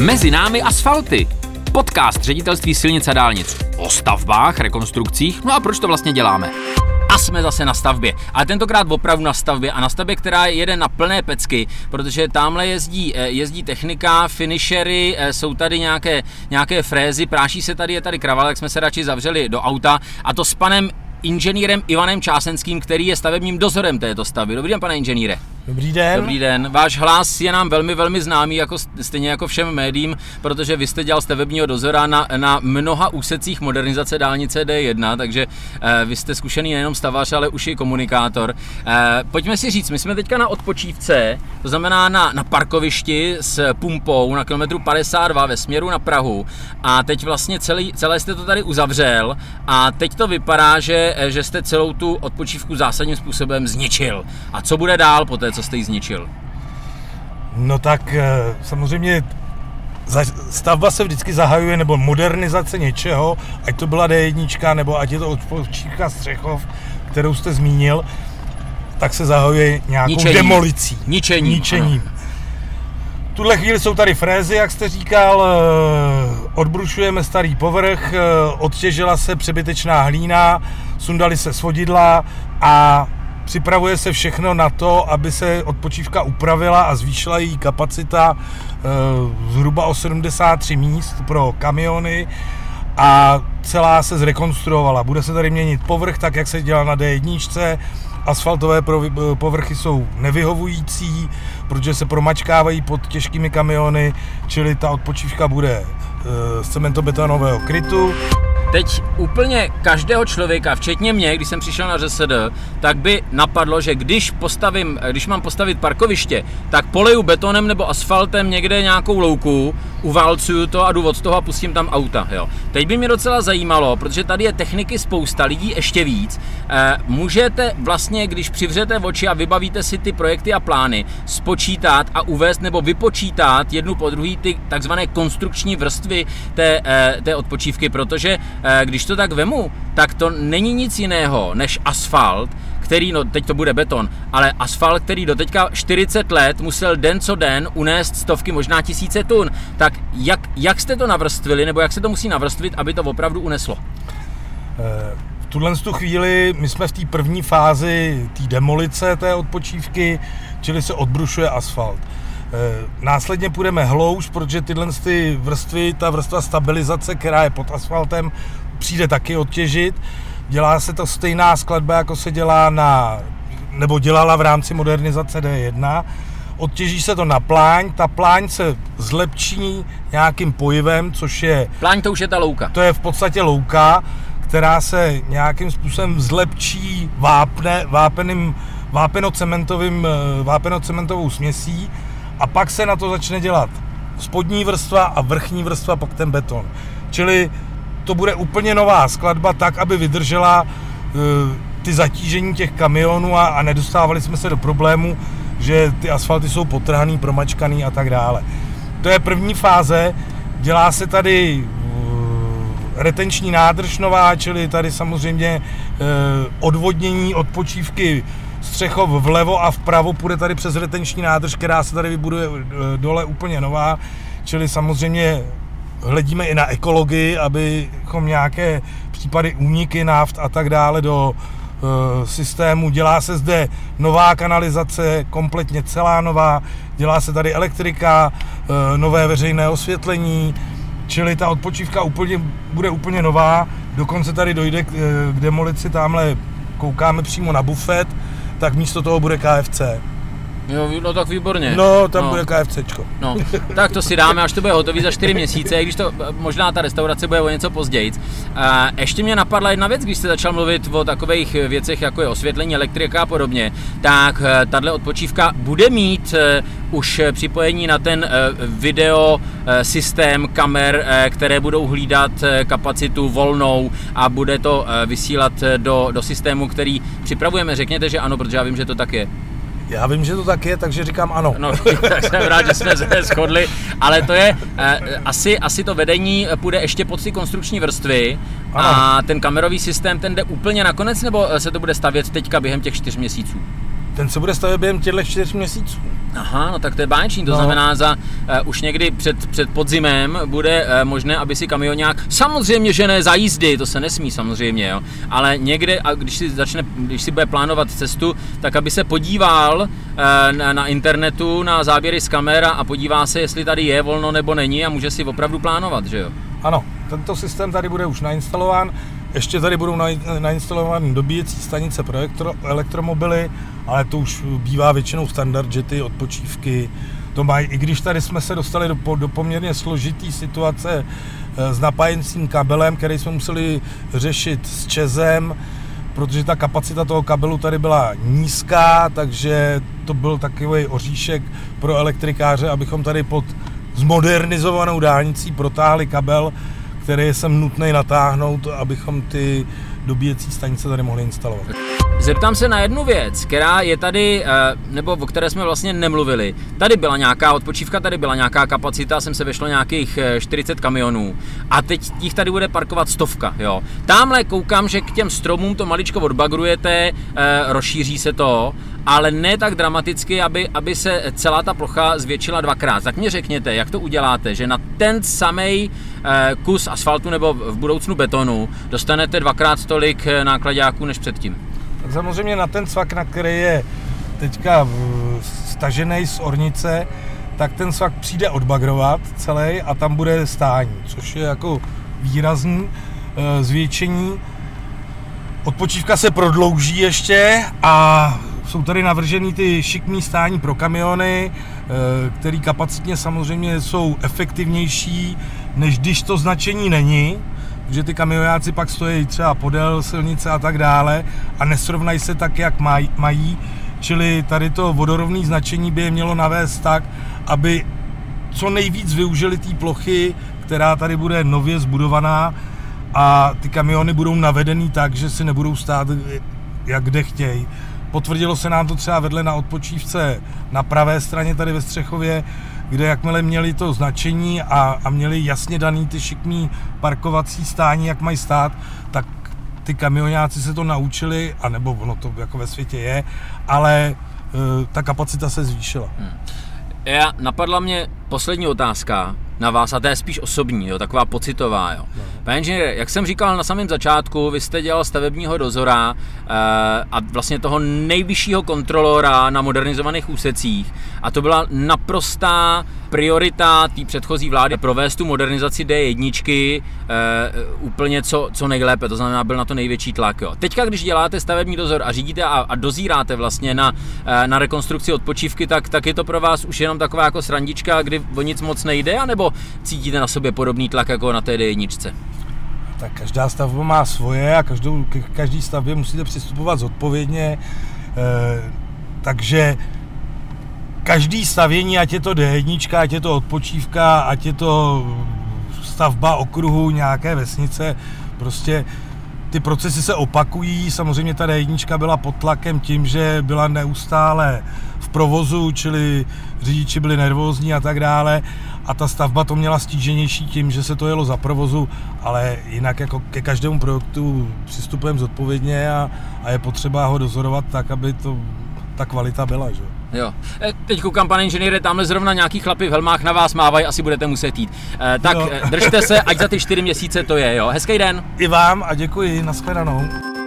Mezi námi asfalty. Podcast Ředitelství silnic a dálnic o stavbách, rekonstrukcích, no a proč to vlastně děláme. A jsme zase na stavbě. A tentokrát opravdu na stavbě. A na stavbě, která jede na plné pecky, protože tamhle jezdí technika, finišery, jsou tady nějaké frézy, práší se tady, je tady kraval, tak jsme se radši zavřeli do auta. A to s panem inženýrem Ivanem Čásenským, který je stavebním dozorem této stavby. Dobrý den, pane inženýre. Dobrý den. Dobrý den. Váš hlas je nám velmi, velmi známý, jako, stejně jako všem médiím, protože vy jste dělal stavebního dozora na mnoha úsecích modernizace dálnice D1, takže vy jste zkušený nejenom stavař, ale už i komunikátor. Pojďme si říct, my jsme teďka na odpočívce, to znamená na parkovišti s pumpou na kilometru 52 ve směru na Prahu a teď vlastně celé jste to tady uzavřel a teď to vypadá, že jste celou tu odpočívku zásadním způsobem zničil. A co bude dál po té, co jste ji zničil? No tak samozřejmě stavba se vždycky zahajuje, nebo modernizace něčeho, ať to byla D1, nebo ať je to odpočívka Střechov, kterou jste zmínil, tak se zahajuje nějakou demolicí. Ničením. V tuhle chvíli jsou tady frézy, jak jste říkal, odbrušujeme starý povrch, odtěžila se přebytečná hlína, sundali se svodidla a připravuje se všechno na to, aby se odpočívka upravila a zvýšila její kapacita zhruba o 73 míst pro kamiony a celá se zrekonstruovala. Bude se tady měnit povrch, tak jak se dělá na D1, asfaltové povrchy jsou nevyhovující, protože se promačkávají pod těžkými kamiony, čili ta odpočívka bude z cementobetonového krytu. Teď úplně každého člověka, včetně mě, když jsem přišel na ŘSD, tak by napadlo, že když mám postavit parkoviště, tak poleju betonem nebo asfaltem někde nějakou louku, uvalcuju to a jdu od toho a pustím tam auta. Jo. Teď by mě docela zajímalo, protože tady je techniky spousta, lidí ještě víc. Můžete vlastně, když přivřete oči a vybavíte si ty projekty a plány, spočítat a uvést nebo vypočítat jednu po druhý ty takzvané konstrukční vrstvy té odpočívky, protože když to tak vemu, tak to není nic jiného než asfalt, který, no teď to bude beton, ale asfalt, který do teďka 40 let musel den co den unést stovky, možná tisíce tun. Tak jak jste to navrstvili, nebo jak se to musí navrstvit, aby to opravdu uneslo? V tuhle chvíli my jsme v té první fázi té demolice té odpočívky, čili se odbrušuje asfalt. Následně půjdeme hlouš, protože tyhle vrstvy, ta vrstva stabilizace, která je pod asfaltem, přijde taky odtěžit. Dělá se to stejná skladba, jako se dělá nebo dělala v rámci modernizace D1. Odtěží se to na pláň, ta pláň se zlepší nějakým pojivem, což je... Pláň to už je ta louka. To je v podstatě louka, která se nějakým způsobem zlepší vápenocementovou směsí. A pak se na to začne dělat spodní vrstva a vrchní vrstva, pak ten beton. Čili to bude úplně nová skladba tak, aby vydržela ty zatížení těch kamionů a nedostávali jsme se do problému, že ty asfalty jsou potrhaný, promačkaný a tak dále. To je první fáze. Dělá se tady retenční nádrž nová, čili tady samozřejmě odvodnění odpočívky Střechov vlevo a vpravo půjde tady přes retenční nádrž, která se tady vybuduje dole úplně nová, čili samozřejmě hledíme i na ekologii, abychom nějaké případy úniky naft a tak dále do systému. Dělá se zde nová kanalizace, kompletně celá nová, dělá se tady elektrika, nové veřejné osvětlení, čili ta odpočívka bude úplně nová, dokonce tady dojde k demolici, tamhle koukáme přímo na bufet, tak místo toho bude KFC. Jo, no tak výborně. No, tam bude KFCčko. No, tak to si dáme, až to bude hotový za 4 měsíce, když to možná ta restaurace bude o něco později. Ještě mě napadla jedna věc, když jste začal mluvit o takových věcech, jako je osvětlení, elektrika a podobně, tak tahle odpočívka bude mít už připojení na ten video systém kamer, které budou hlídat kapacitu volnou a bude to vysílat do systému, který připravujeme. Řekněte, že ano, protože já vím, že to tak je. Já vím, že to tak je, takže říkám ano. No, tak jsem rád, že jsme se shodli, ale to je, asi to vedení půjde ještě pod ty konstrukční vrstvy a ten kamerový systém, ten jde úplně nakonec, nebo se to bude stavět teďka během těch 4 měsíců? Ten se bude stavět během těchto 4 měsíců. Aha, no tak to je báječný, to znamená za už někdy před podzimem bude možné, aby si kamionák, samozřejmě že ne za jízdy, to se nesmí samozřejmě, jo, ale někde, a když si bude plánovat cestu, tak aby se podíval na internetu, na záběry z kamer a podívá se, jestli tady je volno nebo není a může si opravdu plánovat, že jo? Ano, tento systém tady bude už nainstalován. Ještě tady budou nainstalovány dobíjecí stanice pro elektromobily, ale to už bývá většinou standard, že ty odpočívky to mají. I když tady jsme se dostali do poměrně složitý situace s napájecím kabelem, který jsme museli řešit s ČEZem, protože ta kapacita toho kabelu tady byla nízká, takže to byl takový oříšek pro elektrikáře, abychom tady pod zmodernizovanou dálnicí protáhli kabel, který je sem nutný natáhnout, abychom ty dobíjecí stanice tady mohli instalovat. Zeptám se na jednu věc, která je tady, nebo o které jsme vlastně nemluvili. Tady byla nějaká odpočívka, tady byla nějaká kapacita, sem se vešlo nějakých 40 kamionů a teď jich tady bude parkovat 100, jo. Tamhle koukám, že k těm stromům to maličko odbagrujete, rozšíří se to, ale ne tak dramaticky, aby se celá ta plocha zvětšila 2x. Tak mi řekněte, jak to uděláte, že na ten samej kus asfaltu nebo v budoucnu betonu dostanete 2x tolik nákladáků než předtím? Tak samozřejmě na ten svak, na který je teďka stažený z ornice, tak ten svak přijde odbagrovat celý a tam bude stání, což je jako výrazný zvětšení. Odpočívka se prodlouží ještě a jsou tady navržený ty šikmý stání pro kamiony, které kapacitně samozřejmě jsou efektivnější, než když to značení není, že ty kamionáci pak stojí třeba podél silnice a tak dále a nesrovnají se tak, jak mají, čili tady to vodorovné značení by je mělo navést tak, aby co nejvíc využili té plochy, která tady bude nově zbudovaná a ty kamiony budou navedený tak, že si nebudou stát jak kde chtějí. Potvrdilo se nám to třeba vedle na odpočívce na pravé straně tady ve Střechově, kde jakmile měli to značení a měli jasně daný ty šikmý parkovací stání, jak mají stát, tak ty kamionáci se to naučili, anebo ono to jako ve světě je, ale ta kapacita se zvýšila. Napadla mě poslední otázka na vás, a to je spíš osobní, jo, taková pocitová. Jo. Pane inženýre, jak jsem říkal na samém začátku, vy jste dělal stavebního dozora a vlastně toho nejvyššího kontrolora na modernizovaných úsecích a to byla naprostá priorita té předchozí vlády provést tu modernizaci D1 úplně co nejlépe, to znamená, byl na to největší tlak. Jo. Teďka, když děláte stavební dozor a řídíte a dozíráte vlastně na rekonstrukci odpočívky, tak je to pro vás už jenom taková jako srandička, kdy o nic moc nejde, anebo cítíte na sobě podobný tlak jako na té D1? Tak každá stavba má svoje a každý stavbě musíte přistupovat zodpovědně, takže každý stavění, ať je to D1, ať je to odpočívka, ať je to stavba okruhu nějaké vesnice, prostě ty procesy se opakují. Samozřejmě ta D1 byla pod tlakem tím, že byla neustále v provozu, čili řidiči byli nervózní a tak dále. A ta stavba to měla stíženější tím, že se to jelo za provozu, ale jinak jako ke každému projektu přistupujeme zodpovědně a je potřeba ho dozorovat tak, aby ta kvalita byla, že? Jo. Teď koukám, pane inženýre, tamhle zrovna nějaký chlapi v helmách na vás mávají, asi budete muset jít. Tak no. Držte se, ať za ty 4 měsíce to je, jo. Hezký den. I vám a děkuji, nashledanou.